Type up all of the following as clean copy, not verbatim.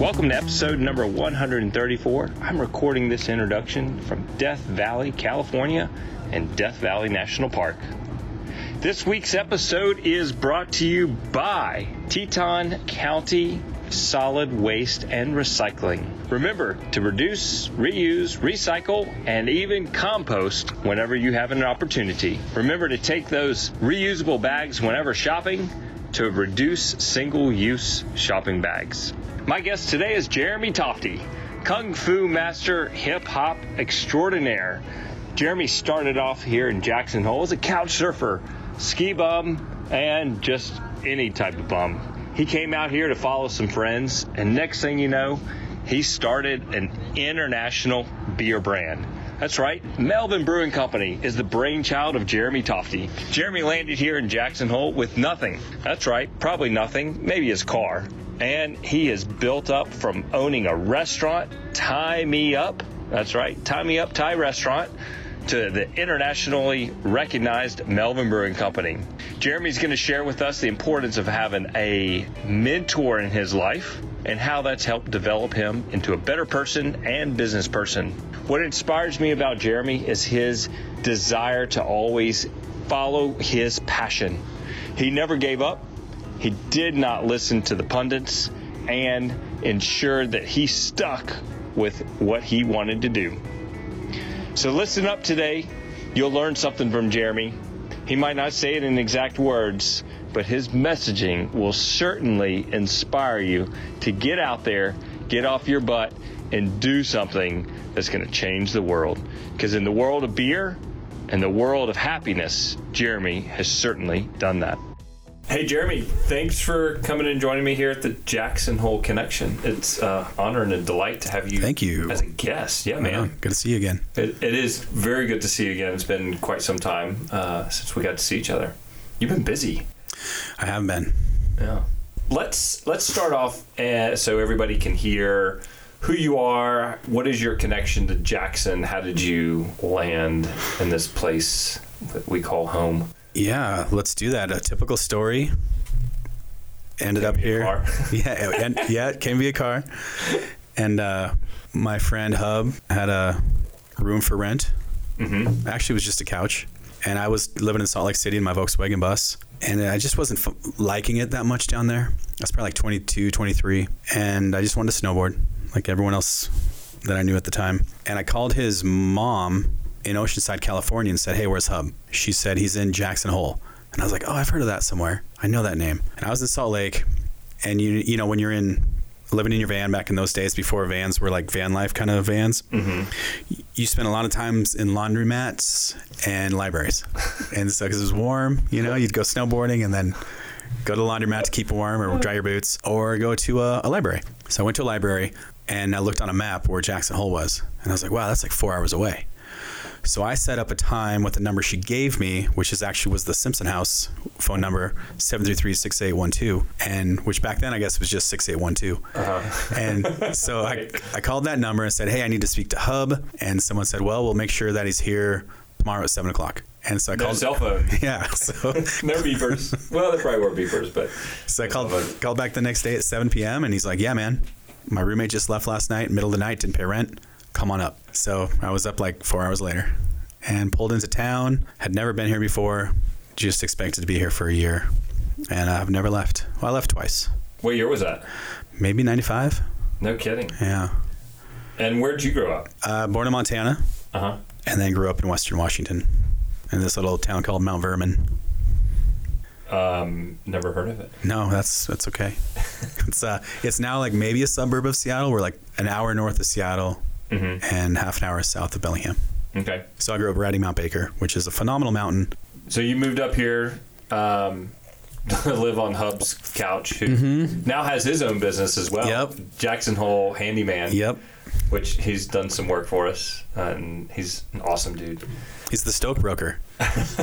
Welcome to episode number 134. I'm recording this introduction from Death Valley, California, and Death Valley National Park. This week's episode is brought to you by Teton County Solid Waste and Recycling. Remember to reduce, reuse, recycle, and even compost whenever you have an opportunity. Remember to take those reusable bags whenever shopping to reduce single-use shopping bags. My guest today is Jeremy Tofte, Kung Fu Master, hip-hop extraordinaire. Jeremy started off here in Jackson Hole as a couch surfer, ski bum, and just any type of bum. He came out here to follow some friends, and next thing you know, he started an international beer brand. That's right, Melvin Brewing Company is the brainchild of Jeremy Tofte. Jeremy landed here in Jackson Hole with nothing. That's right, probably nothing, maybe his car. And he has built up from owning a restaurant, Thai Me Up, that's right, Thai Me Up Thai restaurant, to the internationally recognized Melvin Brewing Company. Jeremy's going to share with us the importance of having a mentor in his life and how that's helped develop him into a better person and business person. What inspires me about Jeremy is his desire to always follow his passion. He never gave up. He did not listen to the pundits and ensured that he stuck with what he wanted to do. So listen up today. You'll learn something from Jeremy. He might not say it in exact words, but his messaging will certainly inspire you to get out there, get off your butt, and do something that's going to change the world. Because in the world of beer and the world of happiness, Jeremy has certainly done that. Hey, Jeremy, thanks for coming and joining me here at the Jackson Hole Connection. It's an honor and a delight to have you, as a guest. Yeah, man. Good to see you again. It is very good to see you again. It's been quite some time since we got to see each other. You've been busy. I have been. Yeah. Let's start off so everybody can hear who you are. What is your connection to Jackson? How did you land in this place that we call home? Yeah, let's do that. A typical story. Ended up here. It can be a car. And my friend Hub had a room for rent. Mm-hmm. Actually, it was just a couch. And I was living in Salt Lake City in my Volkswagen bus. And I just wasn't liking it that much down there. I was probably like 22, 23. And I just wanted to snowboard like everyone else that I knew at the time. And I called his mom in Oceanside, California, and said, "Hey, where's Hub?" She said, "He's in Jackson Hole." And I was like, "Oh, I've heard of that somewhere. I know that name." And I was in Salt Lake, and you know, when you're living in your van back in those days before vans were like van life kind of vans, mm-hmm. You spent a lot of times in laundromats and libraries, and so because it was warm, you know, you'd go snowboarding and then go to the laundromat to keep warm or dry your boots, or go to a library. So I went to a library and I looked on a map where Jackson Hole was, and I was like, "Wow, that's like 4 hours away." So I set up a time with the number she gave me, which is actually was the Simpson house phone number, 733-6812, and which back then I guess was just 6812. Uh-huh. And so I called that number and said, "Hey, I need to speak to Hub." And someone said, "Well, we'll make sure that he's here tomorrow at 7 o'clock." And so I called cell phone. Yeah. So no beepers. Well, there probably were beepers, but so I called back the next day at 7 p.m. and he's like, "Yeah, man, my roommate just left last night, middle of the night, didn't pay rent. Come on up." So I was up like 4 hours later and pulled into town. Had never been here before, just expected to be here for a year. And I've never left. Well, I left twice. What year was that? Maybe 95. No kidding. Yeah. And where'd you grow up? Born in Montana. Uh-huh. And then grew up in Western Washington in this little town called Mount Vernon. Never heard of it. No, that's okay. It's now like maybe a suburb of Seattle. We're like an hour north of Seattle. Mm-hmm. And half an hour south of Bellingham. Okay. So I grew up riding Mount Baker, which is a phenomenal mountain. So you moved up here to live on Hub's couch, who mm-hmm. now has his own business as well. Yep. Jackson Hole Handyman. Yep. Which he's done some work for us, and he's an awesome dude. He's the Stokebroker. He's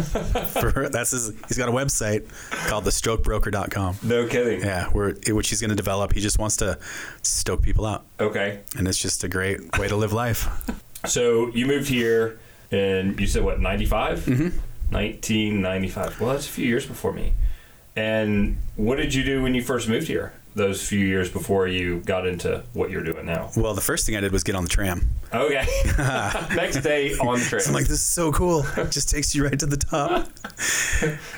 got a website called thestokebroker.com. No kidding. Yeah, which he's going to develop. He just wants to stoke people out. Okay. And it's just a great way to live life. So you moved here, and you said, what, 95? Mm-hmm. 1995. Well, that's a few years before me. And what did you do when you first moved here? those few years before you got into what you're doing now? Well, the first thing I did was get on the tram. Okay. Next day on the tram. So I'm like, this is so cool. It just takes you right to the top.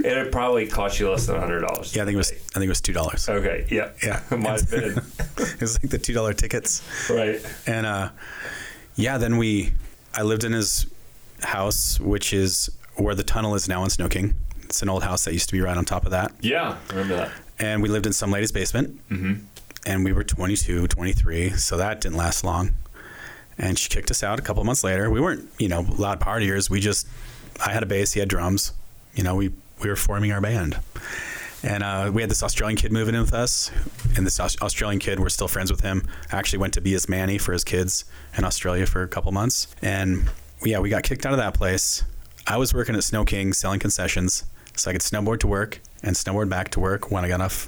It probably cost you less than $100. Yeah, I think it was $2. Okay. Yeah. Yeah. It might have been. It was like the $2 tickets. Right. And then I lived in his house, which is where the tunnel is now in Snoking. It's an old house that used to be right on top of that. Yeah, I remember that. And we lived in some lady's basement. Mm-hmm. And we were 22, 23, so that didn't last long. And she kicked us out a couple of months later. We weren't, loud partiers. We just, I had a bass, he had drums. We were forming our band. And we had this Australian kid moving in with us. And this Australian kid, we're still friends with him. I actually went to be his nanny for his kids in Australia for a couple months. And yeah, we got kicked out of that place. I was working at Snow King selling concessions. So I could snowboard to work and snowboard back to work when I got off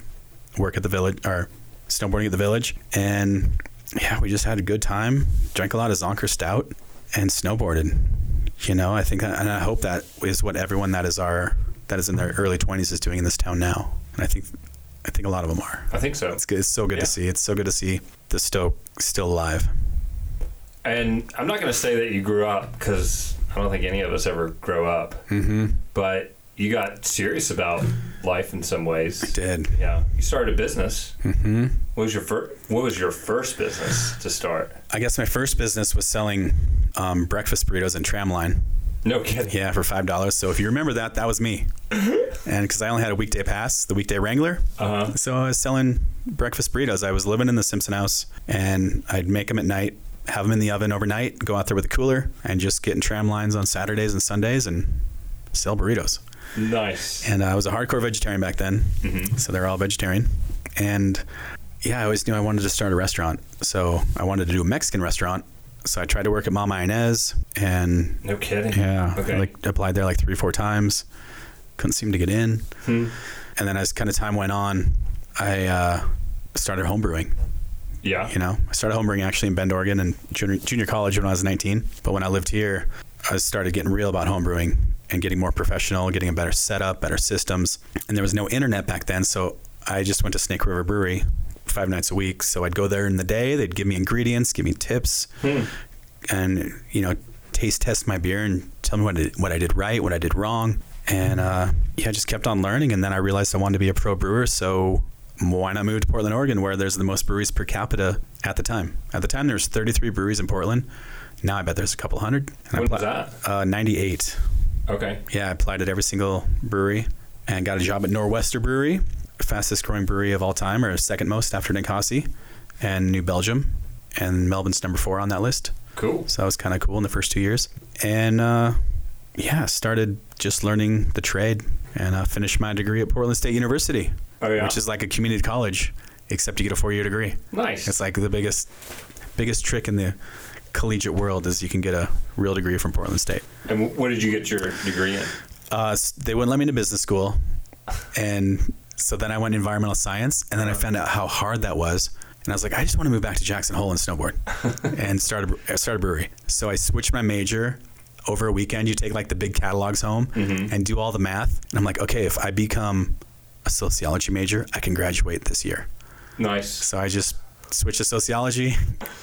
work at the village, or snowboarding at the village. And yeah, we just had a good time, drank a lot of Zonker Stout and snowboarded. I think that, and I hope that is what everyone that is in their early 20s is doing in this town now. And I think a lot of them are. I think so. It's good. It's so good to see. It's so good to see the Stoke still alive. And I'm not going to say that you grew up, because I don't think any of us ever grow up. Mm-hmm. But you got serious about life in some ways. I did. Yeah. You started a business. Mm-hmm. What was your first business to start? I guess my first business was selling breakfast burritos in Tramline. No kidding. Yeah, for $5. So if you remember that, that was me. And because I only had a weekday pass, the weekday Wrangler. Uh-huh. So I was selling breakfast burritos. I was living in the Simpson house, and I'd make them at night, have them in the oven overnight, go out there with a cooler, and just get in tram lines on Saturdays and Sundays and sell burritos. Nice. And I was a hardcore vegetarian back then. Mm-hmm. So they're all vegetarian. And yeah, I always knew I wanted to start a restaurant. So I wanted to do a Mexican restaurant. So I tried to work at Mama Inez, and no kidding. Yeah. Okay. I applied there like 3 or 4 times. Couldn't seem to get in. Hmm. And then as kind of time went on, I started homebrewing. Yeah. I started homebrewing actually in Bend, Oregon in junior college when I was 19. But when I lived here, I started getting real about homebrewing and getting more professional, getting a better setup, better systems. And there was no internet back then, so I just went to Snake River Brewery 5 nights a week. So I'd go there in the day, they'd give me ingredients, give me tips, and, taste test my beer and tell me what I did right, what I did wrong. And I just kept on learning. And then I realized I wanted to be a pro brewer, so why not move to Portland, Oregon, where there's the most breweries per capita at the time. At the time, there's 33 breweries in Portland. Now I bet there's a couple hundred. And when was that? 98. Okay. Yeah, I applied at every single brewery and got a job at Norwester Brewery, fastest growing brewery of all time, or second most after Ninkasi and New Belgium. And Melbourne's number 4 on that list. Cool. So that was kind of cool in the first 2 years. And started just learning the trade, and finished my degree at Portland State University. Oh, yeah. Which is like a community college, except you get a 4-year degree. Nice. It's like the biggest trick in the collegiate world is you can get a real degree from Portland State. And what did you get your degree in? They wouldn't let me into business school. And so then I went to environmental science, and then I found out how hard that was. And I was like, I just want to move back to Jackson Hole and snowboard and start a brewery. So I switched my major. Over a weekend, you take like the big catalogs home, mm-hmm. and do all the math. And I'm like, okay, if I become a sociology major, I can graduate this year. Nice. So I just switched to sociology,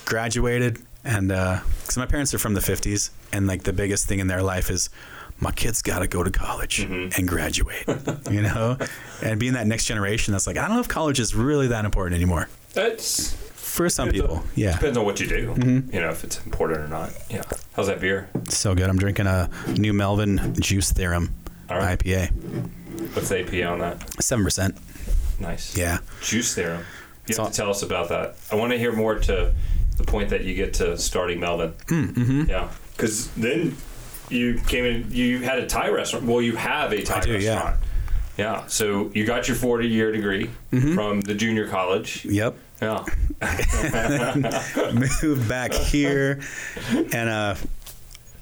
graduated, and because my parents are from the 50s, and like the biggest thing in their life is my kid's got to go to college, mm-hmm. and graduate, and being that next generation that's like, I don't know if college is really that important anymore. That's for some people. Yeah. Depends on what you do, mm-hmm. If it's important or not. Yeah. How's that beer? So good. I'm drinking a new Melvin Juice Theorem, right. IPA. What's the APA on that? 7%. Nice. Yeah. Juice Theorem. You have to tell us about that. I want to hear more to the point that you get to starting Melvin. Mm-hmm. Yeah. Because then you came in, you had a Thai restaurant. Well, you have a Thai restaurant. Yeah. So you got your 4-year degree, mm-hmm. from the junior college. Yep. Yeah. Moved back here and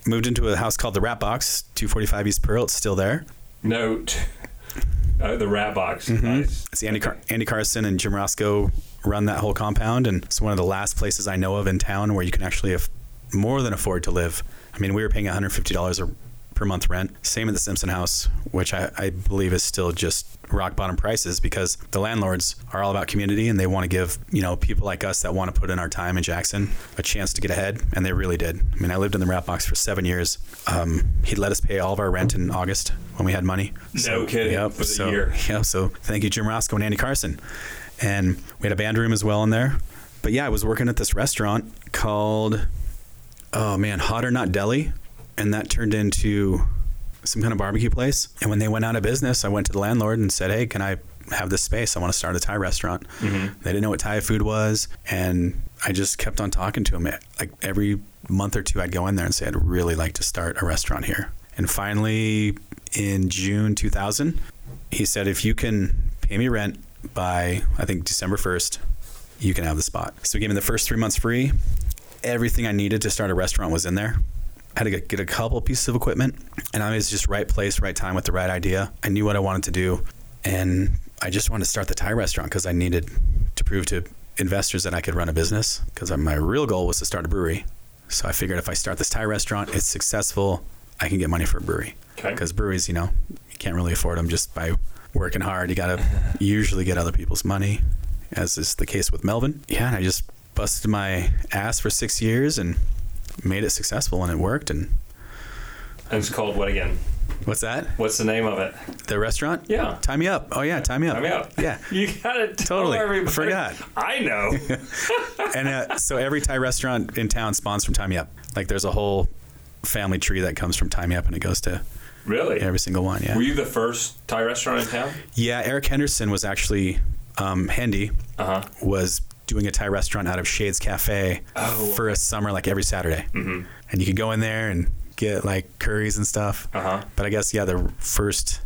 moved into a house called the Rat Box, 245 East Pearl. It's still there. Note. The Rat Box. Mm-hmm. Nice. It's Andy Carson and Jim Roscoe run that whole compound, and it's one of the last places I know of in town where you can actually more than afford to live. I mean, we were paying $150 per month rent. Same at the Simpson house, which I believe is still just rock bottom prices because the landlords are all about community and they want to give, you know, people like us that want to put in our time in Jackson a chance to get ahead. And they really did. I mean, I lived in the Rat Box for 7 years. He'd let us pay all of our rent in August when we had money. No kidding. Yep, for the year. Yeah. So thank you, Jim Roscoe and Andy Carson. And we had a band room as well in there. But yeah, I was working at this restaurant called, Hot or Not Deli. And that turned into some kind of barbecue place. And when they went out of business, I went to the landlord and said, hey, can I have this space? I want to start a Thai restaurant. Mm-hmm. They didn't know what Thai food was. And I just kept on talking to them. Like every month or two, I'd go in there and say, I'd really like to start a restaurant here. And finally, in June 2000, he said, if you can pay me rent by, I think, December 1st, you can have the spot. So he gave me the first 3 months free. Everything I needed to start a restaurant was in there. I had to get a couple pieces of equipment, and I was just right place, right time with the right idea. I knew what I wanted to do, and I just wanted to start the Thai restaurant because I needed to prove to investors that I could run a business, because my real goal was to start a brewery. So I figured if I start this Thai restaurant, it's successful, I can get money for a brewery. Because breweries, you know, you can't really afford them just by working hard. You got to usually get other people's money, as is the case with Melvin. Yeah, and I just busted my ass for 6 years and made it successful, and it worked. And it's called what again? What's that? What's the name of it? The restaurant? Yeah. Tie Me Up. Oh yeah, Tie Me Up. Tie Me Up. Yeah. You got it. Totally. Everybody. Forgot. I know. And so every Thai restaurant in town spawns from Tie Me Up. Like there's a whole family tree that comes from Tie Me Up, and it goes to really every single one. Yeah. Were you the first Thai restaurant in town? Yeah. Eric Henderson was actually Hendy. Was doing a Thai restaurant out of Shades Cafe for a summer, like every Saturday. Mm-hmm. And you could go in there and get like curries and stuff. Uh-huh. But I guess, yeah, the first,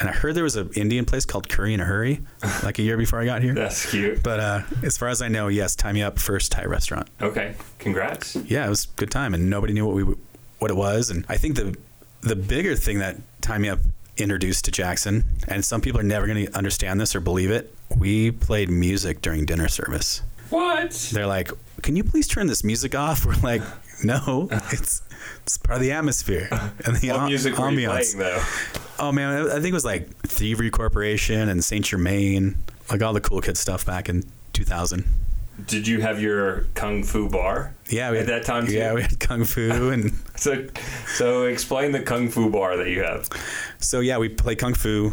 and I heard there was an Indian place called Curry in a Hurry, like a year before I got here. That's cute. But as far as I know, yes, Tie Me Up, first Thai restaurant. Okay, congrats. Yeah, it was a good time, and nobody knew what it was. And I think the bigger thing that Tie Me Up introduced to Jackson, and some people are never going to understand this or believe it, we played music during dinner service. What? They're like, can you please turn this music off? We're like, no, it's part of the atmosphere and the music were you playing, though? Oh man, I think it was like Thievery Corporation and Saint Germain, like all the cool kid stuff back in 2000. Did you have your kung fu bar? Yeah, we had, at that time too? Yeah, we had kung fu. And so explain the kung fu bar that you have. So yeah, we play kung fu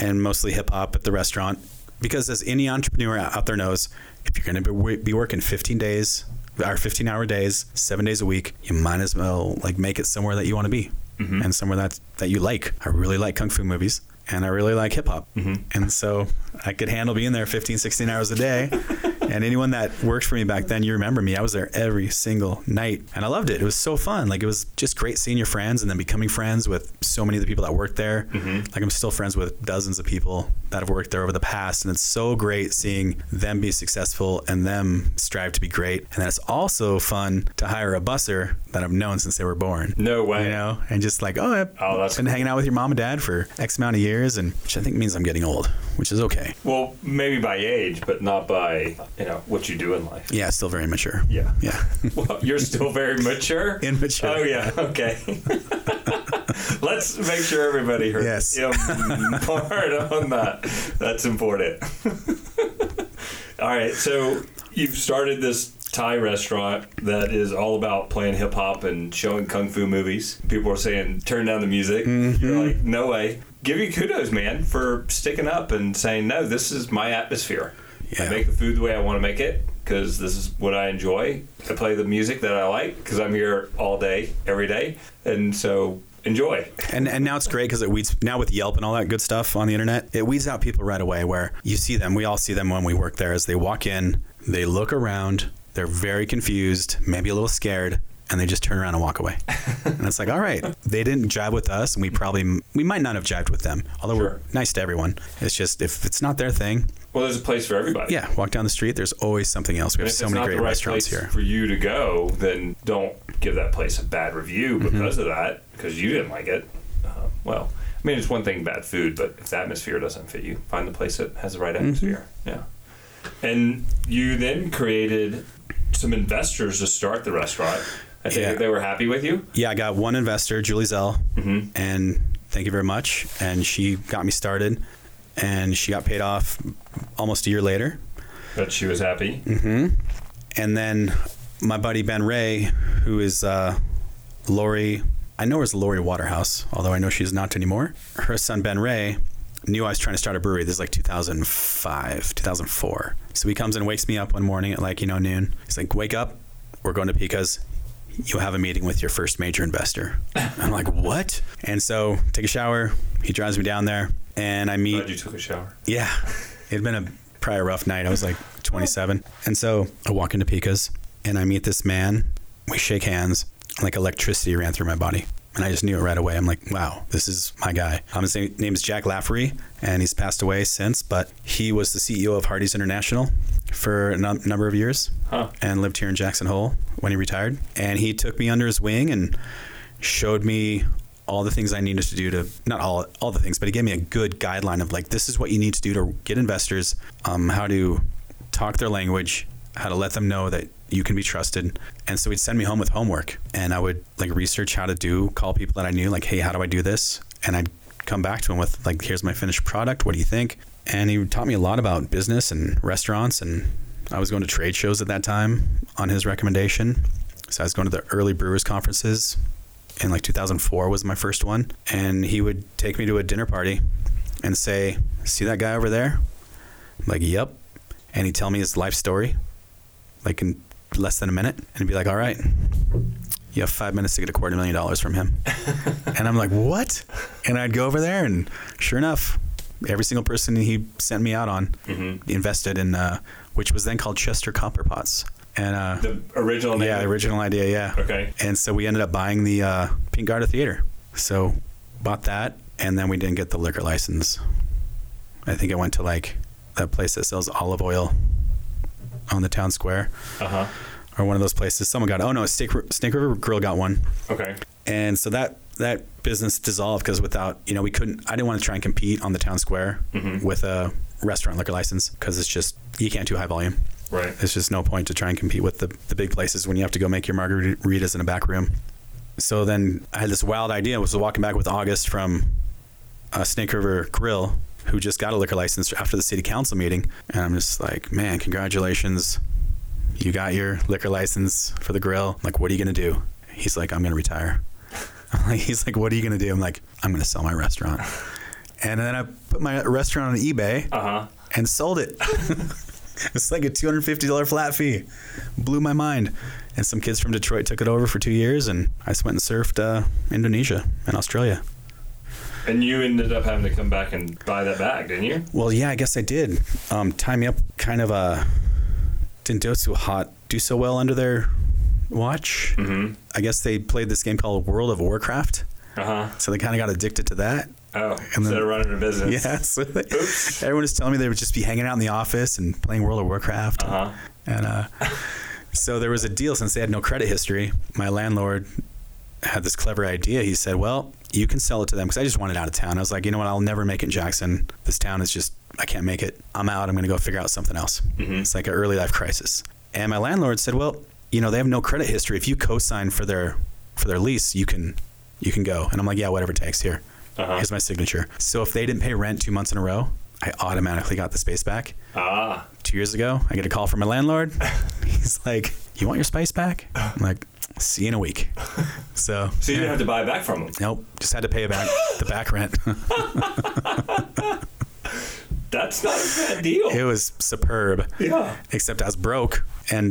and mostly hip hop at the restaurant, because as any entrepreneur out there knows, if you're going to be working 15-hour days, 7 days a week, you might as well like make it somewhere that you want to be. Mm-hmm. And somewhere that you like. I really like kung fu movies, and I really like hip hop. Mm-hmm. And so I could handle being there 15, 16 hours a day. And anyone that worked for me back then, you remember me. I was there every single night, and I loved it. It was so fun. Like, it was just great seeing your friends and then becoming friends with so many of the people that worked there. Mm-hmm. Like, I'm still friends with dozens of people that have worked there over the past. And it's so great seeing them be successful and them strive to be great. And then it's also fun to hire a busser that I've known since they were born. No way. You know, and just like, I've been hanging out with your mom and dad for X amount of years, and which I think means I'm getting old, which is okay. Well, maybe by age, but not by, you know, what you do in life. Yeah, still very mature. Yeah. Well, you're still very mature? Immature. Oh, yeah. Okay. Let's make sure everybody heard. Yes. Part on that. That's important. All right. So you've started this Thai restaurant that is all about playing hip hop and showing kung fu movies. People are saying, turn down the music. Mm-hmm. You're like, no way. Give you kudos, man, for sticking up and saying, no, this is my atmosphere. Yeah. I make the food the way I want to make it because this is what I enjoy. I play the music that I like because I'm here all day, every day. And so enjoy. And now it's great because it weeds, now with Yelp and all that good stuff on the internet, it weeds out people right away where you see them. We all see them when we work there. As they walk in, they look around, they're very confused, maybe a little scared, and they just turn around and walk away. And it's like, all right, they didn't jive with us, and we might not have jived with them, although we're nice to everyone. It's just, if it's not their thing. Well, there's a place for everybody. Yeah, walk down the street, there's always something else. We have so many great restaurants here. If it's not the right place for you to go, then don't give that place a bad review because of that, because you didn't like it. Well, I mean, it's one thing, bad food, but if the atmosphere doesn't fit you, find the place that has the right atmosphere. Yeah. And you then created some investors to start the restaurant. I think they were happy with you. Yeah, I got one investor, Julie Zell, and thank you very much. And she got me started, and she got paid off almost a year later. But she was happy. And then my buddy Ben Ray, who is Lori, I know her as Lori Waterhouse, although I know she's not anymore. Her son Ben Ray knew I was trying to start a brewery. This is like 2005, 2004. So he comes and wakes me up one morning at like, noon. He's like, wake up. We're going to Pika's. You'll have a meeting with your first major investor. I'm like, what? And so take a shower. He drives me down there and I meet. Glad you took a shower. Yeah. It'd been a prior rough night. I was like 27. And so I walk into Pika's and I meet this man. We shake hands. Like electricity ran through my body. And I just knew it right away. I'm like, wow, this is my guy. His name is Jack Lafferty, and he's passed away since, but he was the CEO of Hardee's International for a number of years and lived here in Jackson Hole when he retired. And he took me under his wing and showed me all the things I needed to do to, not all the things, but he gave me a good guideline of like, this is what you need to do to get investors, how to talk their language, how to let them know that you can be trusted. And so he'd send me home with homework and I would like research how to call people that I knew, like, hey, how do I do this? And I'd come back to him with like, here's my finished product. What do you think? And he taught me a lot about business and restaurants. And I was going to trade shows at that time on his recommendation. So I was going to the early brewers conferences in like 2004 was my first one. And he would take me to a dinner party and say, see that guy over there? I'm like, yep. And he'd tell me his life story, like in less than a minute, and he'd be like, all right, you have 5 minutes to get $250,000 from him. And I'm like, what? And I'd go over there, and sure enough, every single person he sent me out on invested in, which was then called Chester Copper Pots. And the original name? Yeah, the original idea, yeah. Okay. And so we ended up buying the Pink Garda Theater. So bought that, and then we didn't get the liquor license. I think I went to like that place that sells olive oil on the town square, or one of those places. Someone got Snake River Grill got one. Okay. And so that business dissolved because without, I didn't want to try and compete on the town square with a restaurant liquor license because it's just, you can't do high volume. Right. It's just no point to try and compete with the big places when you have to go make your margaritas in a back room. So then I had this wild idea. I was walking back with August from Snake River Grill, who just got a liquor license after the city council meeting. And I'm just like, man, congratulations. You got your liquor license for the grill. I'm like, what are you going to do? He's like, I'm going to retire. He's like, what are you going to do? I'm like, I'm going to sell my restaurant. And then I put my restaurant on eBay and sold it. It's like a $250 flat fee. Blew my mind. And some kids from Detroit took it over for 2 years. And I just went and surfed Indonesia and Australia. And you ended up having to come back and buy that bag, didn't you? Well, yeah, I guess I did. Tie Me Up kind of didn't do so well under their watch. I guess they played this game called World of Warcraft. So they kind of got addicted to that. Instead of running a business. Yeah. So everyone was telling me they would just be hanging out in the office and playing World of Warcraft. So there was a deal since they had no credit history. My landlord had this clever idea. He said, well, you can sell it to them because I just wanted out of town. I was like, you know what? I'll never make it in Jackson. This town is just, I can't make it. I'm out. I'm going to go figure out something else. It's like an early life crisis. And my landlord said, well, they have no credit history. If you co-sign for their lease, you can go. And I'm like, yeah, whatever it takes here. Here's my signature. So if they didn't pay rent 2 months in a row, I automatically got the space back. 2 years ago, I get a call from my landlord. He's like, you want your space back? I'm like, see you in a week. So you didn't have to buy it back from them? Nope. Just had to pay back the back rent. That's not a bad deal. It was superb. Yeah. Except I was broke. And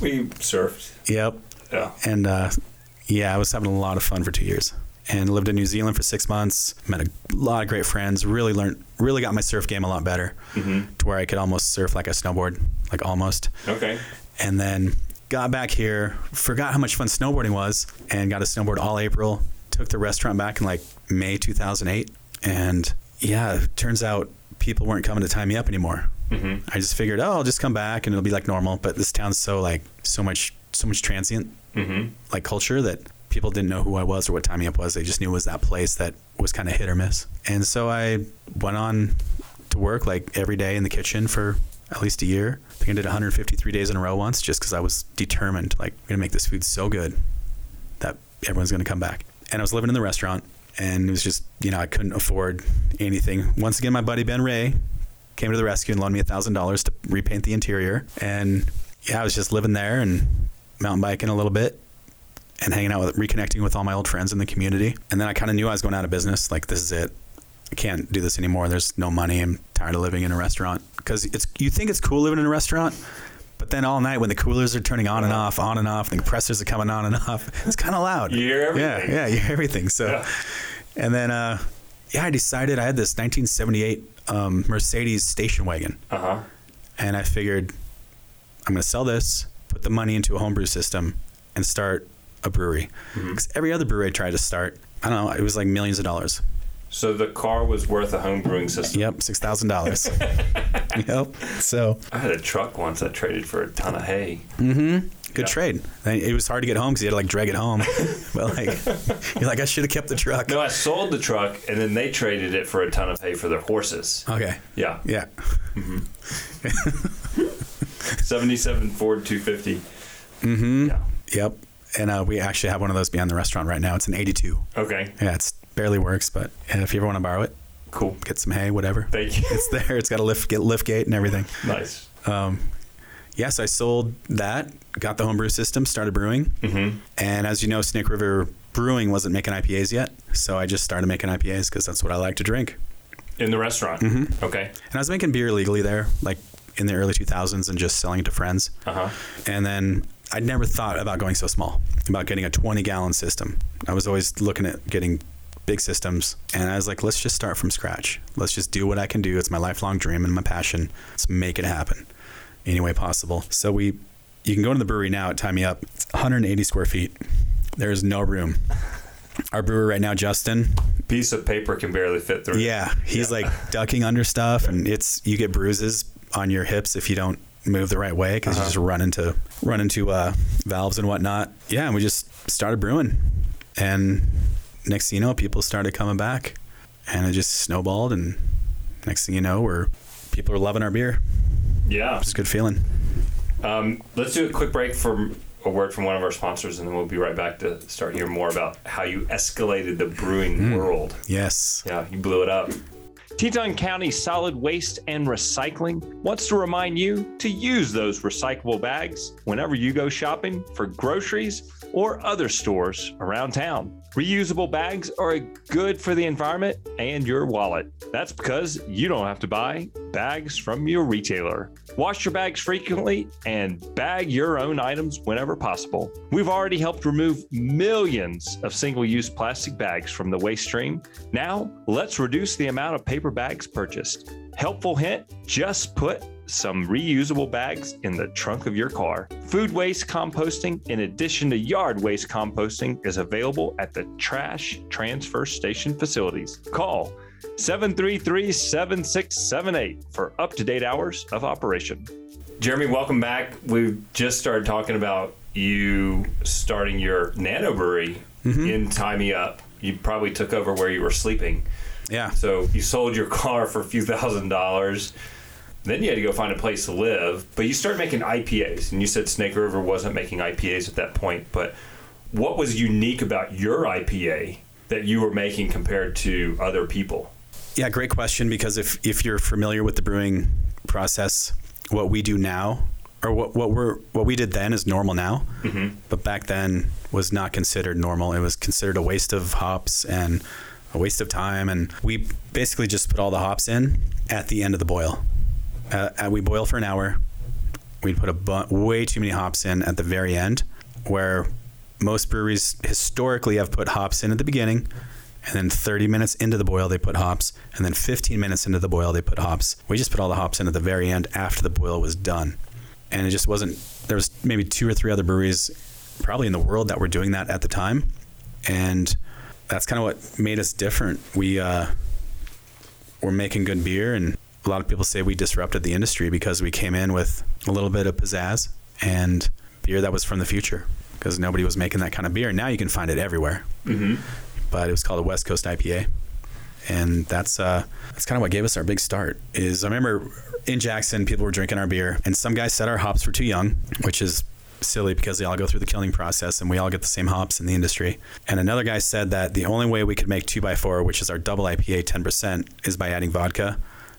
we surfed. Yep. Yeah. And I was having a lot of fun for 2 years. And lived in New Zealand for 6 months. Met a lot of great friends. Really got my surf game a lot better to where I could almost surf like a snowboard, like almost. Okay. And then got back here, forgot how much fun snowboarding was, and got a snowboard all April. Took the restaurant back in like May 2008. And yeah, turns out people weren't coming to Tie Me Up anymore. I just figured, I'll just come back and it'll be like normal. But this town's so much transient like culture that people didn't know who I was or what Tie Me Up was. They just knew it was that place that was kind of hit or miss. And so I went on to work like every day in the kitchen for at least a year. I think I did 153 days in a row once just because I was determined, like, I'm going to make this food so good everyone's going to come back. And I was living in the restaurant, and it was just, you know, I couldn't afford anything. Once again, my buddy Ben Ray came to the rescue and loaned me $1,000 to repaint the interior. And yeah, I was just living there and mountain biking a little bit and hanging out with, reconnecting with all my old friends in the community. And then I kind of knew I was going out of business. Like, this is it. I can't do this anymore. There's no money. I'm tired of living in a restaurant, because it's, you think it's cool living in a restaurant, but then all night when the coolers are turning on and off, the compressors are coming on and off, it's kind of loud. You hear everything. Yeah, you hear everything. So, yeah. And then, I decided I had this 1978 Mercedes station wagon. Uh-huh. And I figured I'm going to sell this, put the money into a homebrew system, and start a brewery. Because every other brewery I tried to start, I don't know, it was like millions of dollars. So the car was worth a home brewing system. Yep, $6,000. Yep. So I had a truck once I traded for a ton of hay. Mm-hmm. Good trade. It was hard to get home because you had to like drag it home. But like, you're like, I should have kept the truck. No, I sold the truck, and then they traded it for a ton of hay for their horses. Okay. Yeah. Yeah. Mm-hmm. 77 Ford 250. Mm-hmm. Yeah. Yep. And we actually have one of those behind the restaurant right now. It's an 82. Okay. Yeah, it's barely works, but if you ever want to borrow it, cool. Get some hay, whatever. Thank you. It's there. It's got a lift gate and everything. Nice. So I sold that, got the homebrew system, started brewing. Mm-hmm. And as you know, Snake River Brewing wasn't making IPAs yet, so I just started making IPAs because that's what I like to drink. In the restaurant? Mm-hmm. Okay. And I was making beer legally there, like in the early 2000s, and just selling it to friends. Uh-huh. And then I never thought about going so small, about getting a 20-gallon system. I was always looking at getting big systems, and I was like, let's just start from scratch. Let's just do what I can do. It's my lifelong dream and my passion. Let's make it happen any way possible. So you can go to the brewery now at Thai Me Up. It's 180 square feet. There is no room. Our brewer right now, Justin, piece of paper can barely fit through. Yeah, he's like ducking under stuff, and you get bruises on your hips if you don't move the right way, because you just run into valves and whatnot. Yeah, and we just started brewing, and next thing you know, people started coming back, and it just snowballed. And next thing you know, people are loving our beer. Yeah, it's a good feeling. Let's do a quick break for a word from one of our sponsors, and then we'll be right back to start hearing more about how you escalated the brewing world. Yes. Yeah, you blew it up. Teton County Solid Waste and Recycling wants to remind you to use those recyclable bags whenever you go shopping for groceries or other stores around town. Reusable bags are good for the environment and your wallet. That's because you don't have to buy bags from your retailer. Wash your bags frequently and bag your own items whenever possible. We've already helped remove millions of single-use plastic bags from the waste stream. Now, let's reduce the amount of paper bags purchased. Helpful hint, just put some reusable bags in the trunk of your car. Food waste composting, in addition to yard waste composting, is available at the trash transfer station facilities. Call 733-7678 for up-to-date hours of operation. Jeremy, welcome back. We've just started talking about you starting your nano brewery in Thai Me Up. You probably took over where you were sleeping. Yeah. So you sold your car for a few $1,000s. Then you had to go find a place to live. But you started making IPAs. And you said Snake River wasn't making IPAs at that point. But what was unique about your IPA that you were making compared to other people? Yeah, great question. Because if you're familiar with the brewing process, what we do now, or what we did then is normal now. Mm-hmm. But back then was not considered normal. It was considered a waste of hops and a waste of time, and we basically just put all the hops in at the end of the boil. We boil for an hour. We put way too many hops in at the very end, where most breweries historically have put hops in at the beginning, and then 30 minutes into the boil they put hops, and then 15 minutes into the boil they put hops. We just put all the hops in at the very end after the boil was done, and it just wasn't. There was maybe 2 or 3 other breweries, probably in the world, that were doing that at the time, and that's kind of what made us different. We were making good beer, and a lot of people say we disrupted the industry because we came in with a little bit of pizzazz and beer that was from the future, because nobody was making that kind of beer. Now you can find it everywhere, but it was called a West Coast IPA, and that's kind of what gave us our big start. Is I remember in Jackson, people were drinking our beer, and some guy said our hops were too young, which is silly because they all go through the kilning process and we all get the same hops in the industry. And another guy said that the only way we could make 2x4, which is our double IPA 10%, is by adding vodka.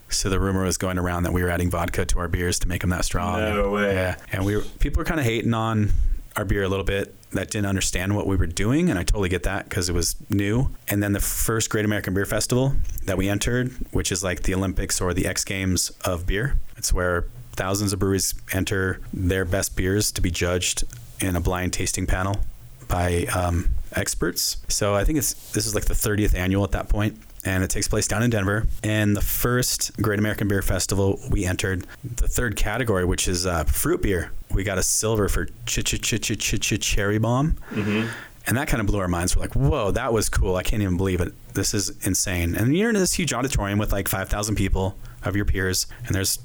So the rumor was going around that we were adding vodka to our beers to make them that strong. No way. Yeah. And people were kind of hating on our beer a little bit that didn't understand what we were doing. And I totally get that because it was new. And then the first Great American Beer Festival that we entered, which is like the Olympics or the X Games of beer. It's where thousands of breweries enter their best beers to be judged in a blind tasting panel by experts. So I think this is like the 30th annual at that point. And it takes place down in Denver. And the first Great American Beer Festival, we entered the third category, which is fruit beer. We got a silver for Cherry Bomb. Mm-hmm. And that kind of blew our minds. We're like, whoa, that was cool. I can't even believe it. This is insane. And you're in this huge auditorium with like 5,000 people of your peers. And there's,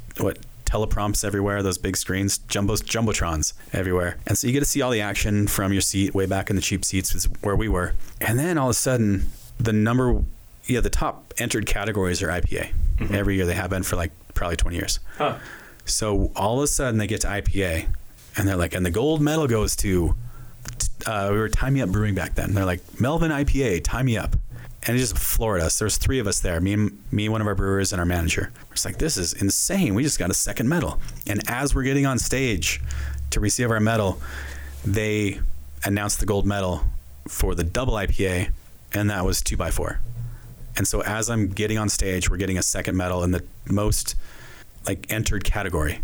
teleprompts everywhere, those big screens, jumbotrons everywhere. And so you get to see all the action from your seat way back in the cheap seats is where we were. And then all of a sudden, the top entered categories are IPA. Mm-hmm. Every year they have been for like probably 20 years. Huh. So all of a sudden they get to IPA and they're like, and the gold medal goes to, we were Thai Me Up Brewing back then. And they're like, Melvin IPA, Thai Me Up. And it just floored us. There's three of us there, me, one of our brewers, and our manager. We're just like, this is insane. We just got a second medal. And as we're getting on stage to receive our medal, they announced the gold medal for the double IPA, and that was 2x4. And so as I'm getting on stage, we're getting a second medal in the most entered category.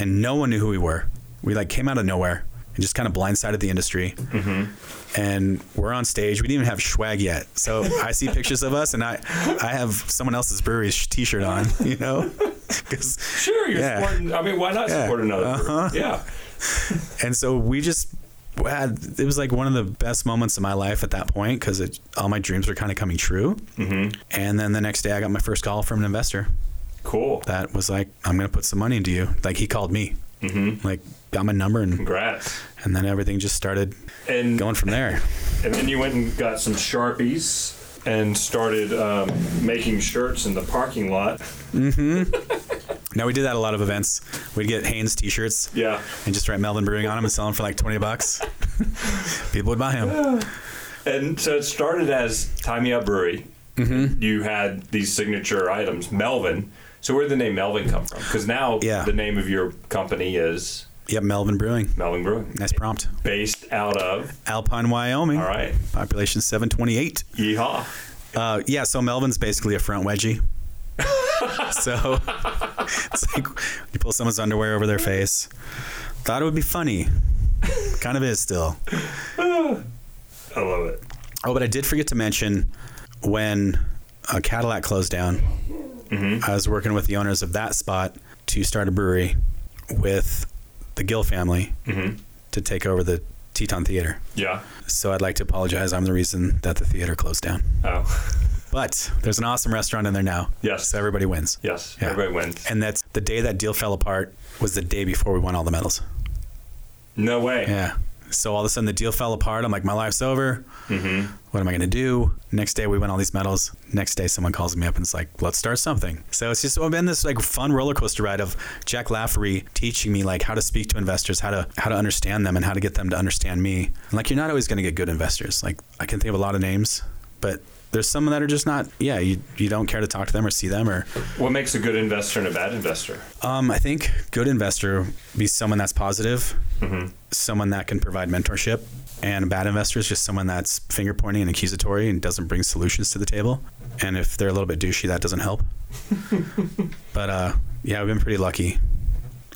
And no one knew who we were. We came out of nowhere and just kind of blindsided the industry. Mm-hmm. And we're on stage. We didn't even have swag yet. So I see pictures of us and I have someone else's brewery's t-shirt on, you know? Sure, you're supporting. I mean, why not support another brewery? Yeah. And so we just... it was like one of the best moments of my life at that point because all my dreams were kind of coming true. Mm-hmm. And then the next day I got my first call from an investor. Cool. That was like, I'm going to put some money into you. He called me. Mm-hmm. Got my number and congrats. And then everything just started going from there. And then you went and got some Sharpies and started making shirts in the parking lot. Mm-hmm. Now, we did that at a lot of events. We'd get Hanes t-shirts and just write Melvin Brewing on them and sell them for like $20. People would buy them. Yeah. And so it started as Thai Me Up Brewery. Mm-hmm. You had these signature items, Melvin. So where did the name Melvin come from? Because now the name of your company is... Yep, Melvin Brewing. Melvin Brewing. Nice prompt. Based out of? Alpine, Wyoming. All right. Population 728. Yeehaw. So Melvin's basically a front wedgie. So it's like you pull someone's underwear over their face. Thought it would be funny. Kind of is still. I love it. Oh, but I did forget to mention when Cadillac closed down, mm-hmm. I was working with the owners of that spot to start a brewery with the Gill family mm-hmm. to take over the Teton Theater. Yeah. So I'd like to apologize. I'm the reason that the theater closed down. Oh. But there's an awesome restaurant in there now. Yes. So everybody wins. Yes. Yeah. Everybody wins. And that's the day that deal fell apart was the day before we won all the medals. No way. Yeah. So all of a sudden the deal fell apart. I'm like, my life's over. Mm-hmm. What am I going to do? Next day we win all these medals. Next day someone calls me up and it's like, let's start something. So it's just been this fun roller coaster ride of Jack Lafferty teaching me how to speak to investors, how to understand them and how to get them to understand me. And you're not always going to get good investors. I can think of a lot of names, but there's some that are just not, you don't care to talk to them or see them or... What makes a good investor and a bad investor? I think good investor would be someone that's positive, mm-hmm. someone that can provide mentorship, and a bad investor is just someone that's finger pointing and accusatory and doesn't bring solutions to the table. And if they're a little bit douchey, that doesn't help. But I've been pretty lucky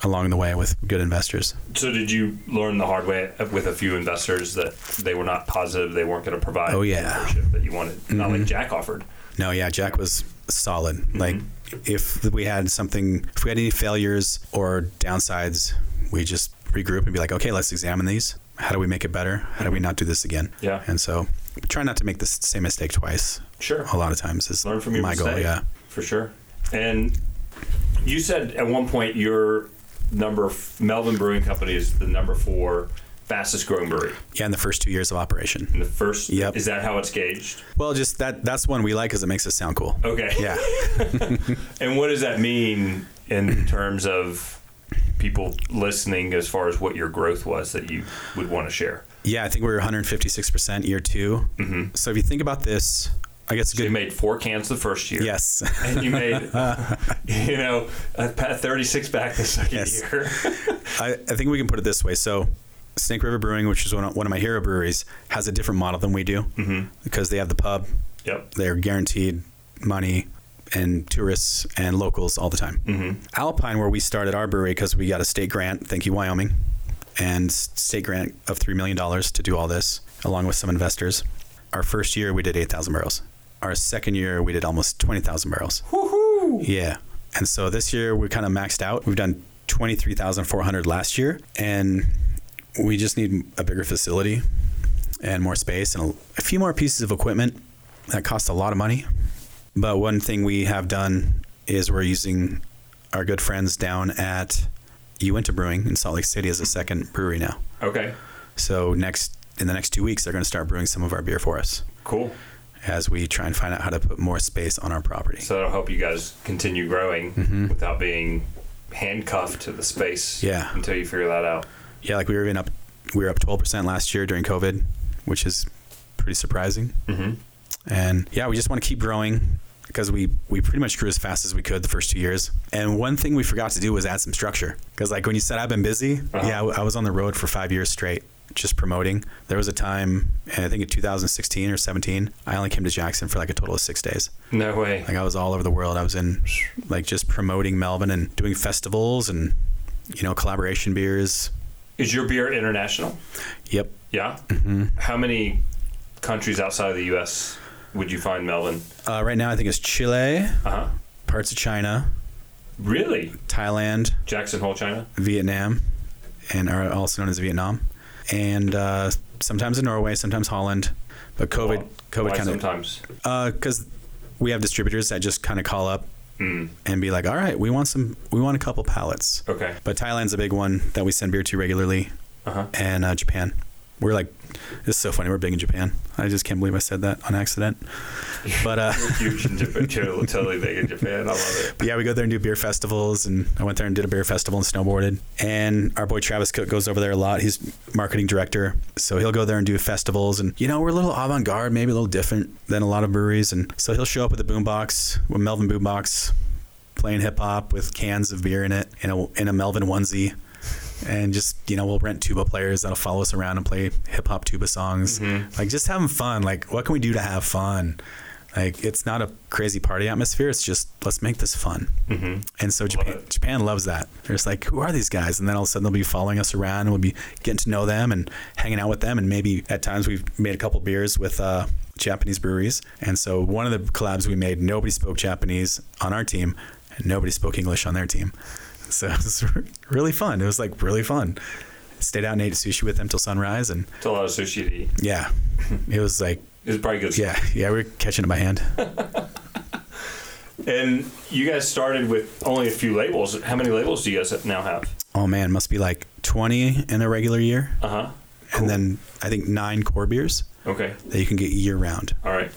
along the way with good investors. So did you learn the hard way with a few investors that they were not positive, they weren't going to provide the mentorship that you wanted? Mm-hmm. Not like Jack offered. No, yeah, Jack was solid. Mm-hmm. If we had any failures or downsides, we just regroup and be like, okay, let's examine these. How do we make it better? How do we not do this again? Yeah. And so we try not to make the same mistake twice. Sure. A lot of times is learn from your mistake. Goal, yeah. For sure. And you said at one point you're... Melvin Brewing Company is the number 4 fastest growing brewery. Yeah, in the first 2 years of operation. Yep. Is that how it's gauged? Well, just that's one we like because it makes us sound cool. Okay. Yeah. And what does that mean in terms of people listening as far as what your growth was that you would want to share? Yeah, I think we were 156% year two. Mm-hmm. So if you think about this, I guess so you made 4 cans the first year. Yes. And you made, a 36 back the second year. I think we can put it this way. So Snake River Brewing, which is one of my hero breweries, has a different model than we do because they have the pub. Yep. They're guaranteed money and tourists and locals all the time. Mm-hmm. Alpine, where we started our brewery because we got a state grant, thank you, Wyoming, and state grant of $3 million to do all this, along with some investors. Our first year, we did 8,000 barrels. Our second year, we did almost 20,000 barrels. Woohoo! Yeah. And so this year, we kind of maxed out. We've done 23,400 last year, and we just need a bigger facility and more space and a few more pieces of equipment that cost a lot of money. But one thing we have done is we're using our good friends down at Uinta Brewing in Salt Lake City as a second brewery now. Okay. So in the next 2 weeks, they're going to start brewing some of our beer for us. Cool. As we try and find out how to put more space on our property. So that'll help you guys continue growing without being handcuffed to the space until you figure that out. Yeah, like we were up 12% last year during COVID, which is pretty surprising. Mm-hmm. And yeah, we just want to keep growing because we pretty much grew as fast as we could the first 2 years. And one thing we forgot to do was add some structure. Because like when you said I've been busy, I was on the road for 5 years straight just promoting. There was a time, and I think in 2016 or 17, I only came to Jackson for like a total of 6 days. No way. Like I was all over the world. I was in like just promoting Melvin and doing festivals and, collaboration beers. Is your beer international? Yep. Yeah? Mm-hmm. How many countries outside of the U.S. would you find Melvin? Right now, I think it's Chile, parts of China. Really? Thailand. Jackson Hole, China. Vietnam, and are also known as Vietnam. And sometimes in Norway, sometimes Holland. But COVID kind of... sometimes? Because we have distributors that just kind of call up and be like, all right, we want a couple pallets. Okay. But Thailand's a big one that we send beer to regularly. And Japan. We're like, this is so funny. We're big in Japan. I just can't believe I said that on accident. But you're totally big in Japan. I love it. But yeah, we go there and do beer festivals, and I went there and did a beer festival and snowboarded. And our boy Travis Cook goes over there a lot. He's marketing director, so he'll go there and do festivals. And we're a little avant-garde, maybe a little different than a lot of breweries. And so he'll show up with a boombox, with Melvin boombox, playing hip hop with cans of beer in it, in a Melvin onesie. And just, we'll rent tuba players that'll follow us around and play hip hop tuba songs. Mm-hmm. Like just having fun. Like what can we do to have fun? Like it's not a crazy party atmosphere. It's just, let's make this fun. Mm-hmm. And so Japan loves that. They're just like, who are these guys? And then all of a sudden they'll be following us around and we'll be getting to know them and hanging out with them. And maybe at times we've made a couple beers with Japanese breweries. And so one of the collabs we made, nobody spoke Japanese on our team and nobody spoke English on their team. So it was really fun. It was like really fun. Stayed out and ate sushi with them till sunrise. And it's a lot of sushi to eat. Yeah. It was like... it was probably good. Yeah. Yeah, we were catching it by hand. And you guys started with only a few labels. How many labels do you guys now have? Oh, man. Must be like 20 in a regular year. Uh-huh. Cool. And then I think 9 core beers. Okay. That you can get year round. All right.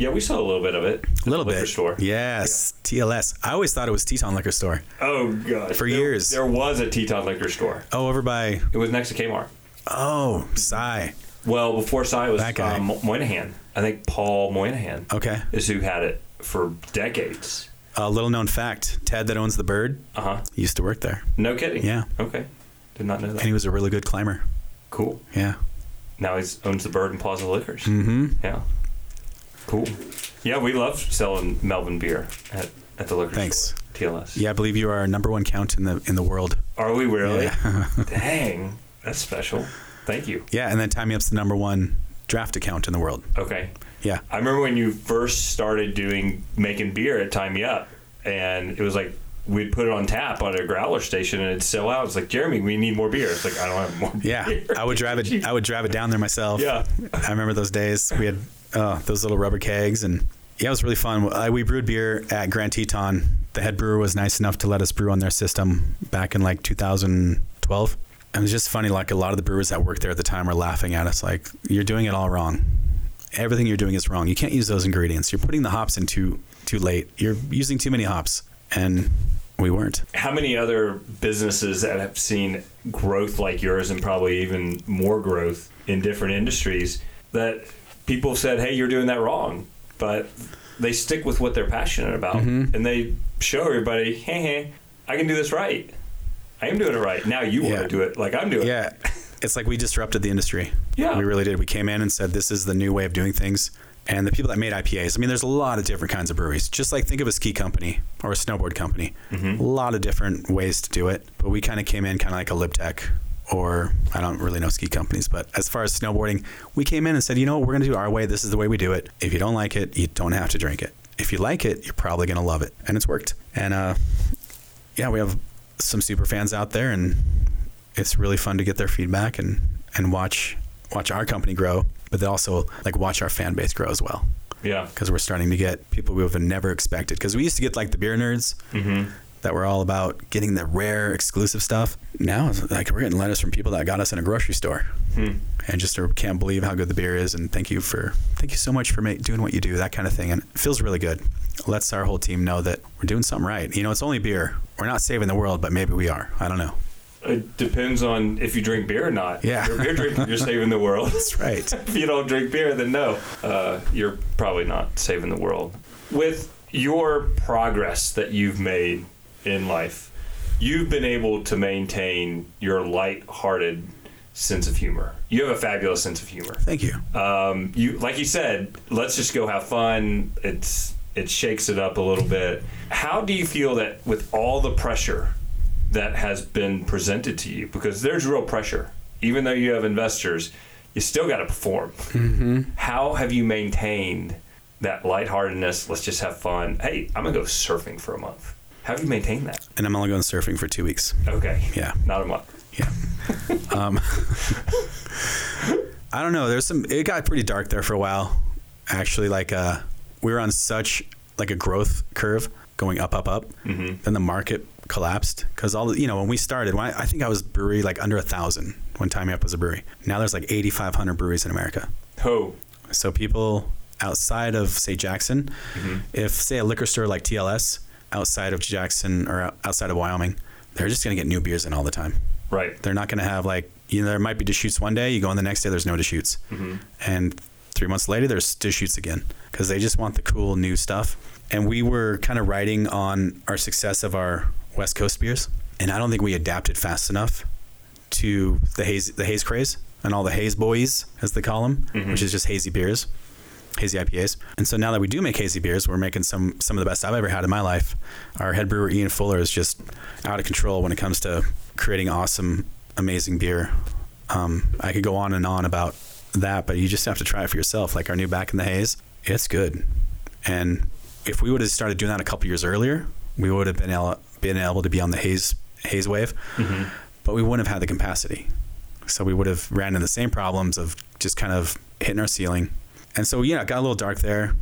Yeah, we saw a little bit of it. A little bit. Liquor store. Yes, yeah. TLS. I always thought it was Teton Liquor Store. Oh, God. For years. There was a Teton Liquor Store. Oh, over by... it was next to Kmart. Oh, Cy. Well, before Cy, it was Moynihan. I think Paul Moynihan is who had it for decades. A little known fact. Ted that owns the bird used to work there. No kidding? Yeah. Okay. Did not know that. And he was a really good climber. Cool. Yeah. Now he owns the bird and Plaza Liquors. Mm-hmm. Yeah. Cool. Yeah, we love selling Melvin beer at the liquor store. TLS. Yeah, I believe you are our number one count in the world. Are we really? Yeah. Dang, that's special. Thank you. Yeah, and then Thai Me Up's the number one draft account in the world. Okay. Yeah. I remember when you first started making beer at Thai Me Up, and it was like we'd put it on tap on a growler station, and it'd sell out. It's like, Jeremy, we need more beer. It's like, I don't have more beer. Yeah, I would drive it down there myself. Yeah. I remember those days. We had. Those little rubber kegs. And yeah, it was really fun. We brewed beer at Grand Teton. The head brewer was nice enough to let us brew on their system back in like 2012. And it was just funny. Like a lot of the brewers that worked there at the time were laughing at us. Like, you're doing it all wrong. Everything you're doing is wrong. You can't use those ingredients. You're putting the hops in too late. You're using too many hops. And We weren't. How many other businesses that have seen growth like yours, and probably even more growth in different industries, that people have said, hey, you're doing that wrong, but they stick with what they're passionate about, mm-hmm. and they show everybody, hey, I can do this right. I am doing it right. Now you want to do it like I'm doing it. Yeah. It's like we disrupted the industry. Yeah. We really did. We came in and said, this is the new way of doing things. And the people that made IPAs, I mean, there's a lot of different kinds of breweries. Just like think of a ski company or a snowboard company. Mm-hmm. A lot of different ways to do it. But we kind of came in kind of like a LibTech, or I don't really know ski companies. But as far as snowboarding, we came in and said, you know what, we're going to do our way. This is the way we do it. If you don't like it, you don't have to drink it. If you like it, you're probably going to love it. And it's worked. And we have some super fans out there, and it's really fun to get their feedback and watch our company grow, but then also like watch our fan base grow as well. Yeah. Because we're starting to get people we would have never expected. Because we used to get like the beer nerds mm-hmm. that were all about getting the rare exclusive stuff. Now it's like we're getting letters from people that got us in a grocery store and just can't believe how good the beer is, and thank you so much for doing what you do, that kind of thing. And it feels really good. Lets our whole team know that we're doing something right. You know, it's only beer. We're not saving the world, but maybe we are. I don't know. It depends on if you drink beer or not. Yeah. If you're a beer drinker, you're saving the world. That's right. If you don't drink beer, then no. You're probably not saving the world. With your progress that you've made in life, you've been able to maintain your light-hearted sense of humor. You have a fabulous sense of humor. Thank you. You, like you said, let's just go have fun. It shakes it up a little bit. How do you feel that with all the pressure that has been presented to you, because there's real pressure, even though you have investors, you still got to perform. Mm-hmm. How have you maintained that lightheartedness? Let's just have fun. Hey, I'm going to go surfing for a month. How have you maintained that? And I'm only going surfing for 2 weeks. Okay. Yeah. Not a month. Yeah. I don't know. It got pretty dark there for a while. Actually, we were on such like a growth curve going up. Mm-hmm. Then the market collapsed, because when we started, I think I was brewery like under 1,000 when Thai Me Up was a brewery. Now there's like 8,500 breweries in America. Oh. So people outside of say Jackson, mm-hmm. if say a liquor store like TLS outside of Jackson or outside of Wyoming, they're just going to get new beers in all the time. Right. They're not going to have there might be Deschutes one day, you go in the next day, there's no Deschutes. Mm-hmm. And 3 months later, there's Deschutes again, because they just want the cool new stuff. And we were kind of riding on our success of our West Coast beers, and I don't think we adapted fast enough to the haze craze and all the haze boys, as they call them, mm-hmm. which is just hazy beers, hazy IPAs. And so now that we do make hazy beers, we're making some of the best I've ever had in my life. Our head brewer Ian Fuller is just out of control when it comes to creating awesome, amazing beer. I could go on and on about that, but you just have to try it for yourself. Like our new Back in the Haze, it's good. And if we would have started doing that a couple years earlier, we would have been able to be on the haze wave, mm-hmm. but we wouldn't have had the capacity. So we would have ran into the same problems of just kind of hitting our ceiling. And so, yeah, it got a little dark there.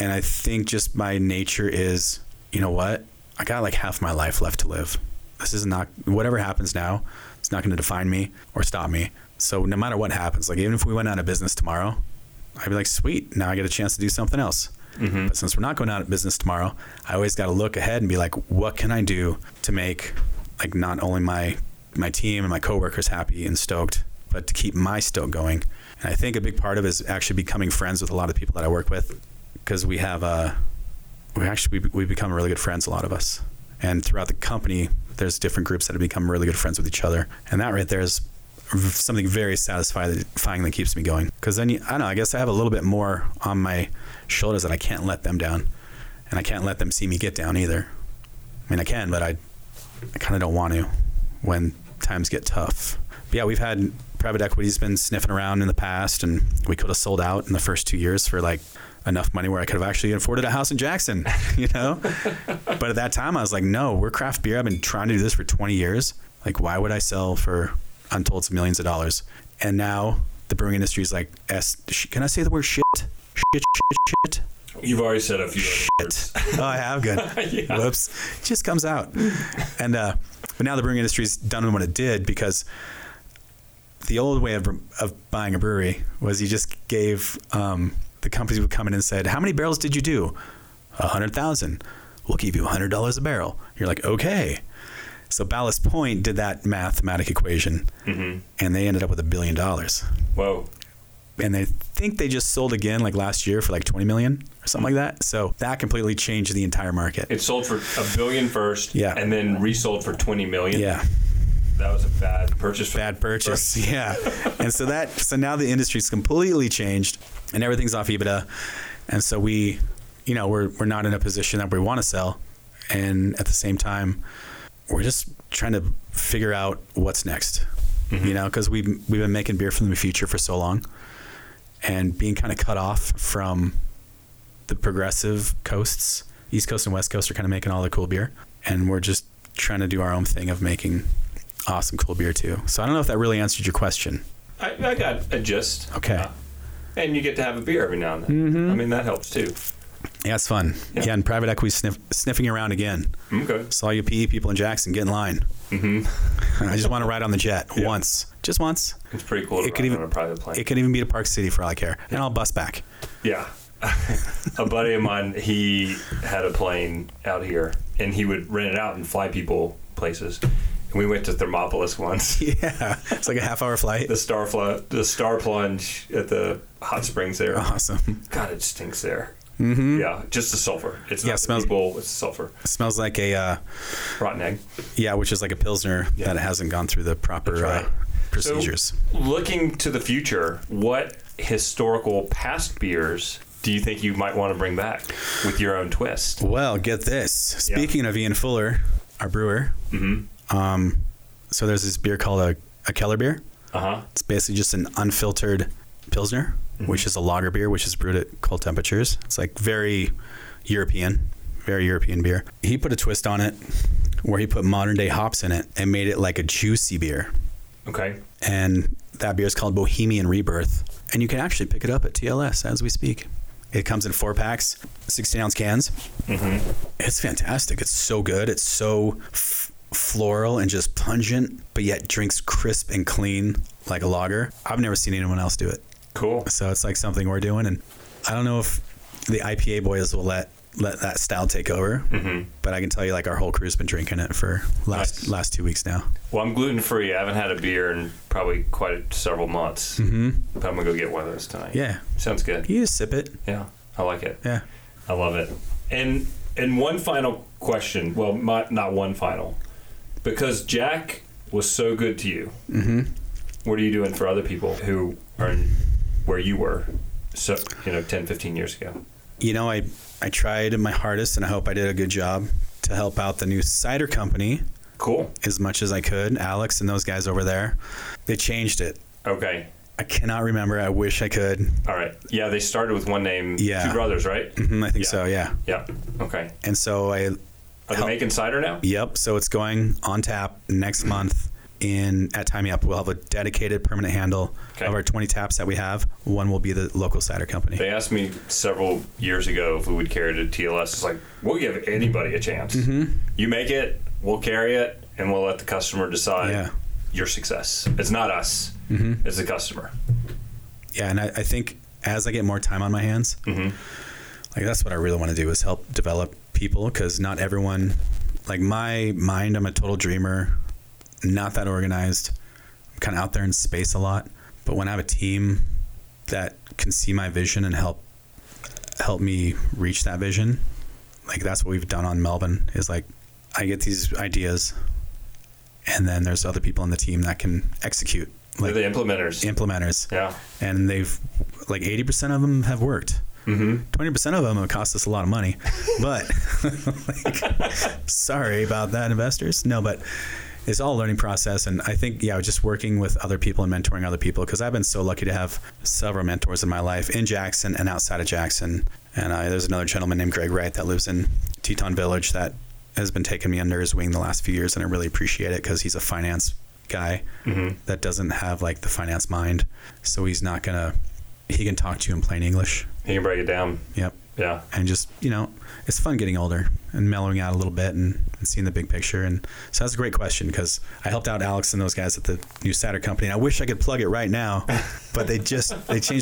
And I think just my nature is, you know what? I got like half my life left to live. This is not, whatever happens now, it's not going to define me or stop me. So no matter what happens, like even if we went out of business tomorrow, I'd be like, sweet, now I get a chance to do something else. Mm-hmm. But since we're not going out of business tomorrow, I always got to look ahead and be like, what can I do to make like not only my team and my coworkers happy and stoked, but to keep my stoke going. And I think a big part of it is actually becoming friends with a lot of people that I work with, because we have we become really good friends, a lot of us. And throughout the company, there's different groups that have become really good friends with each other. And that right there is something very satisfying that keeps me going, because then I don't know, I guess I have a little bit more on my shoulders that I can't let them down, and I can't let them see me get down either. I mean, I can, but I kind of don't want to when times get tough. But yeah, we've had private equity's been sniffing around in the past, and we could have sold out in the first 2 years for like enough money where I could have actually afforded a house in Jackson, you know. But at that time I was like, no, we're craft beer. I've been trying to do this for 20 years. Like, why would I sell for untold some millions of dollars? And now the brewing industry is like, can I say the word shit? You've already said a few shit words. Oh, I have. Good. Yeah. Whoops. It just comes out. And but now the brewing industry's done what it did, because the old way of buying a brewery was you just gave the companies would come in and said, how many barrels did you do? 100,000. we'll give you $100 a barrel. You're like, okay. So Ballast Point did that mathematic equation, mm-hmm. and they ended up with $1 billion. Whoa. And they think they just sold again like last year for like 20 million or something like that. So that completely changed the entire market. It sold for $1 billion first, yeah, and then resold for 20 million. Yeah. That was a bad purchase. Bad purchase. Yeah. And so that, so now the industry's completely changed and everything's off EBITDA. And so we, you know, we're not in a position that we want to sell. And at the same time, we're just trying to figure out what's next, mm-hmm. you know, cause we've been making beer from the future for so long. And being kind of cut off from the progressive coasts, East Coast and West Coast are kind of making all the cool beer. And we're just trying to do our own thing of making awesome cool beer too. So I don't know if that really answered your question. I got a gist. Okay. And you get to have a beer every now and then. Mm-hmm. I mean, that helps too. Yeah, it's fun. Yeah, yeah, and private equity sniffing around again. Okay. So all you PE people in Jackson, get in line. Mm-hmm. I just want to ride on the jet once. Just once. It's pretty cool to ride on a private plane. It could even be to Park City for all I care. Yeah. And I'll bus back. Yeah. A buddy of mine, he had a plane out here, and he would rent it out and fly people places. And we went to Thermopolis once. Yeah. It's like a half-hour flight. The Star Plunge at the hot springs there. Awesome. God, it stinks there. Mm-hmm. Yeah, just the sulfur. It's not smells, people, it's sulfur. It smells like a... rotten egg. Yeah, which is like a Pilsner that hasn't gone through the proper procedures. So, looking to the future, what historical past beers do you think you might want to bring back with your own twist? Well, get this. Speaking of Ian Fuller, our brewer, mm-hmm. So there's this beer called a Keller beer. Uh-huh. It's basically just an unfiltered Pilsner, mm-hmm. which is a lager beer, which is brewed at cold temperatures. It's like very European beer. He put a twist on it where he put modern day hops in it and made it like a juicy beer. Okay. And that beer is called Bohemian Rebirth. And you can actually pick it up at TLS as we speak. It comes in 4-packs, 16-ounce cans. Mm-hmm. It's fantastic. It's so good. It's so floral and just pungent, but yet drinks crisp and clean like a lager. I've never seen anyone else do it. Cool. So it's like something we're doing, and I don't know if the IPA boys will let that style take over, mm-hmm. but I can tell you like our whole crew's been drinking it for last 2 weeks now. Well, I'm gluten free. I haven't had a beer in probably several months, mm-hmm. but I'm gonna go get one of those tonight. Yeah, sounds good. You just sip it. Yeah, I like it. Yeah, I love it. And one final question. Well, not one final, because Jack was so good to you. Mm-hmm. What are you doing for other people who are in where you were, so 10, 15 years ago? You know, I tried my hardest, and I hope I did a good job to help out the new cider company. Cool. As much as I could. Alex and those guys over there, they changed it. Okay. I cannot remember. I wish I could. All right. Yeah, they started with one name. Yeah. Two brothers, right? Mm-hmm, I think so, yeah. Yeah. Okay. And so I... Are they making cider now? Yep. So it's going on tap next month. At Thai Me Up, we'll have a dedicated permanent handle of our 20 taps that we have. One will be the local cider company. They asked me several years ago if we would carry it to TLS. It's like, we'll give anybody a chance. Mm-hmm. You make it, we'll carry it, and we'll let the customer decide your success. It's not us. Mm-hmm. It's the customer. Yeah, and I think as I get more time on my hands, mm-hmm. like that's what I really want to do is help develop people, because not everyone, like my mind, I'm a total dreamer. Not that organized. I'm kind of out there in space a lot, but when I have a team that can see my vision and help me reach that vision, like that's what we've done on Melvin, is like I get these ideas and then there's other people on the team that can execute. Like they're the implementers. Yeah. And they've like 80% of them have worked. Mm-hmm. 20% of them have cost us a lot of money, but like, sorry about that, investors. No, but it's all a learning process. And I think, just working with other people and mentoring other people, because I've been so lucky to have several mentors in my life in Jackson and outside of Jackson. And there's another gentleman named Greg Wright that lives in Teton Village that has been taking me under his wing the last few years. And I really appreciate it, because he's a finance guy mm-hmm. that doesn't have like the finance mind. So he can talk to you in plain English. He can break it down. Yep. Yeah. And just, you know, it's fun getting older and mellowing out a little bit and seeing the big picture. And so that's a great question, because I helped out Alex and those guys at the new Saturn company. And I wish I could plug it right now, but they changed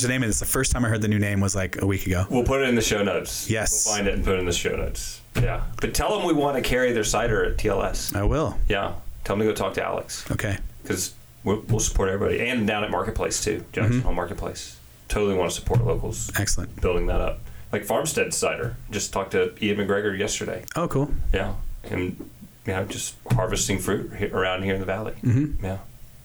the name. And it's the first time I heard the new name was like a week ago. We'll put it in the show notes. Yes. We'll find it and put it in the show notes. Yeah. But tell them we want to carry their cider at TLS. I will. Yeah. Tell them to go talk to Alex. Okay. Because we'll support everybody. And down at Marketplace, too. Jackson Hole Marketplace. Totally want to support locals. Excellent. Building that up. Like Farmstead cider. Just talked to Ian McGregor yesterday. Oh, cool. Yeah. And, you know, just harvesting fruit around here in the valley. Mm-hmm. Yeah.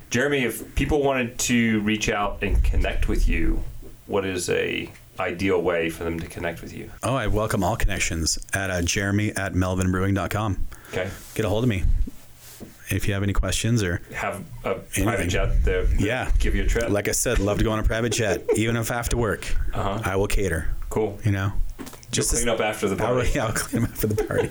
Jeremy, if people wanted to reach out and connect with you, what is a ideal way for them to connect with you? Oh, I welcome all connections at jeremy@melvinbrewing.com. Okay. Get a hold of me. If you have any questions or have a private jet there, give you a trip. Like I said, love to go on a private jet, even if I have to work. Uh-huh. I will cater. Cool. You know, just clean up after the party. I'll clean up after the party,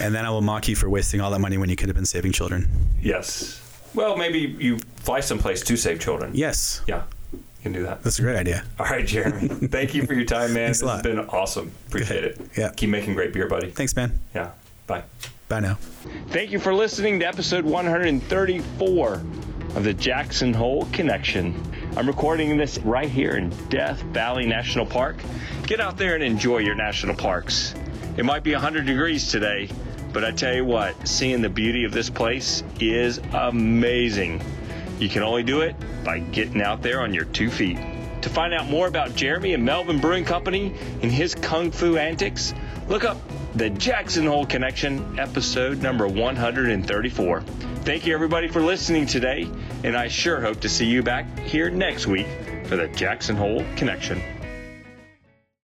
and then I will mock you for wasting all that money when you could have been saving children. Yes. Well, maybe you fly someplace to save children. Yes. Yeah. You can do that. That's a great idea. All right, Jeremy. Thank you for your time, man. Thanks a lot. It's been awesome. Appreciate it. Yeah. Keep making great beer, buddy. Thanks, man. Yeah. Bye. Bye now. Thank you for listening to episode 134 of the Jackson Hole Connection. I'm recording this right here in Death Valley National Park. Get out there and enjoy your national parks. It might be 100 degrees today, but I tell you what, seeing the beauty of this place is amazing. You can only do it by getting out there on your 2 feet. To find out more about Jeremy and Melvin Brewing Company and his kung fu antics, look up The Jackson Hole Connection, episode number 134. Thank you, everybody, for listening today, and I sure hope to see you back here next week for The Jackson Hole Connection.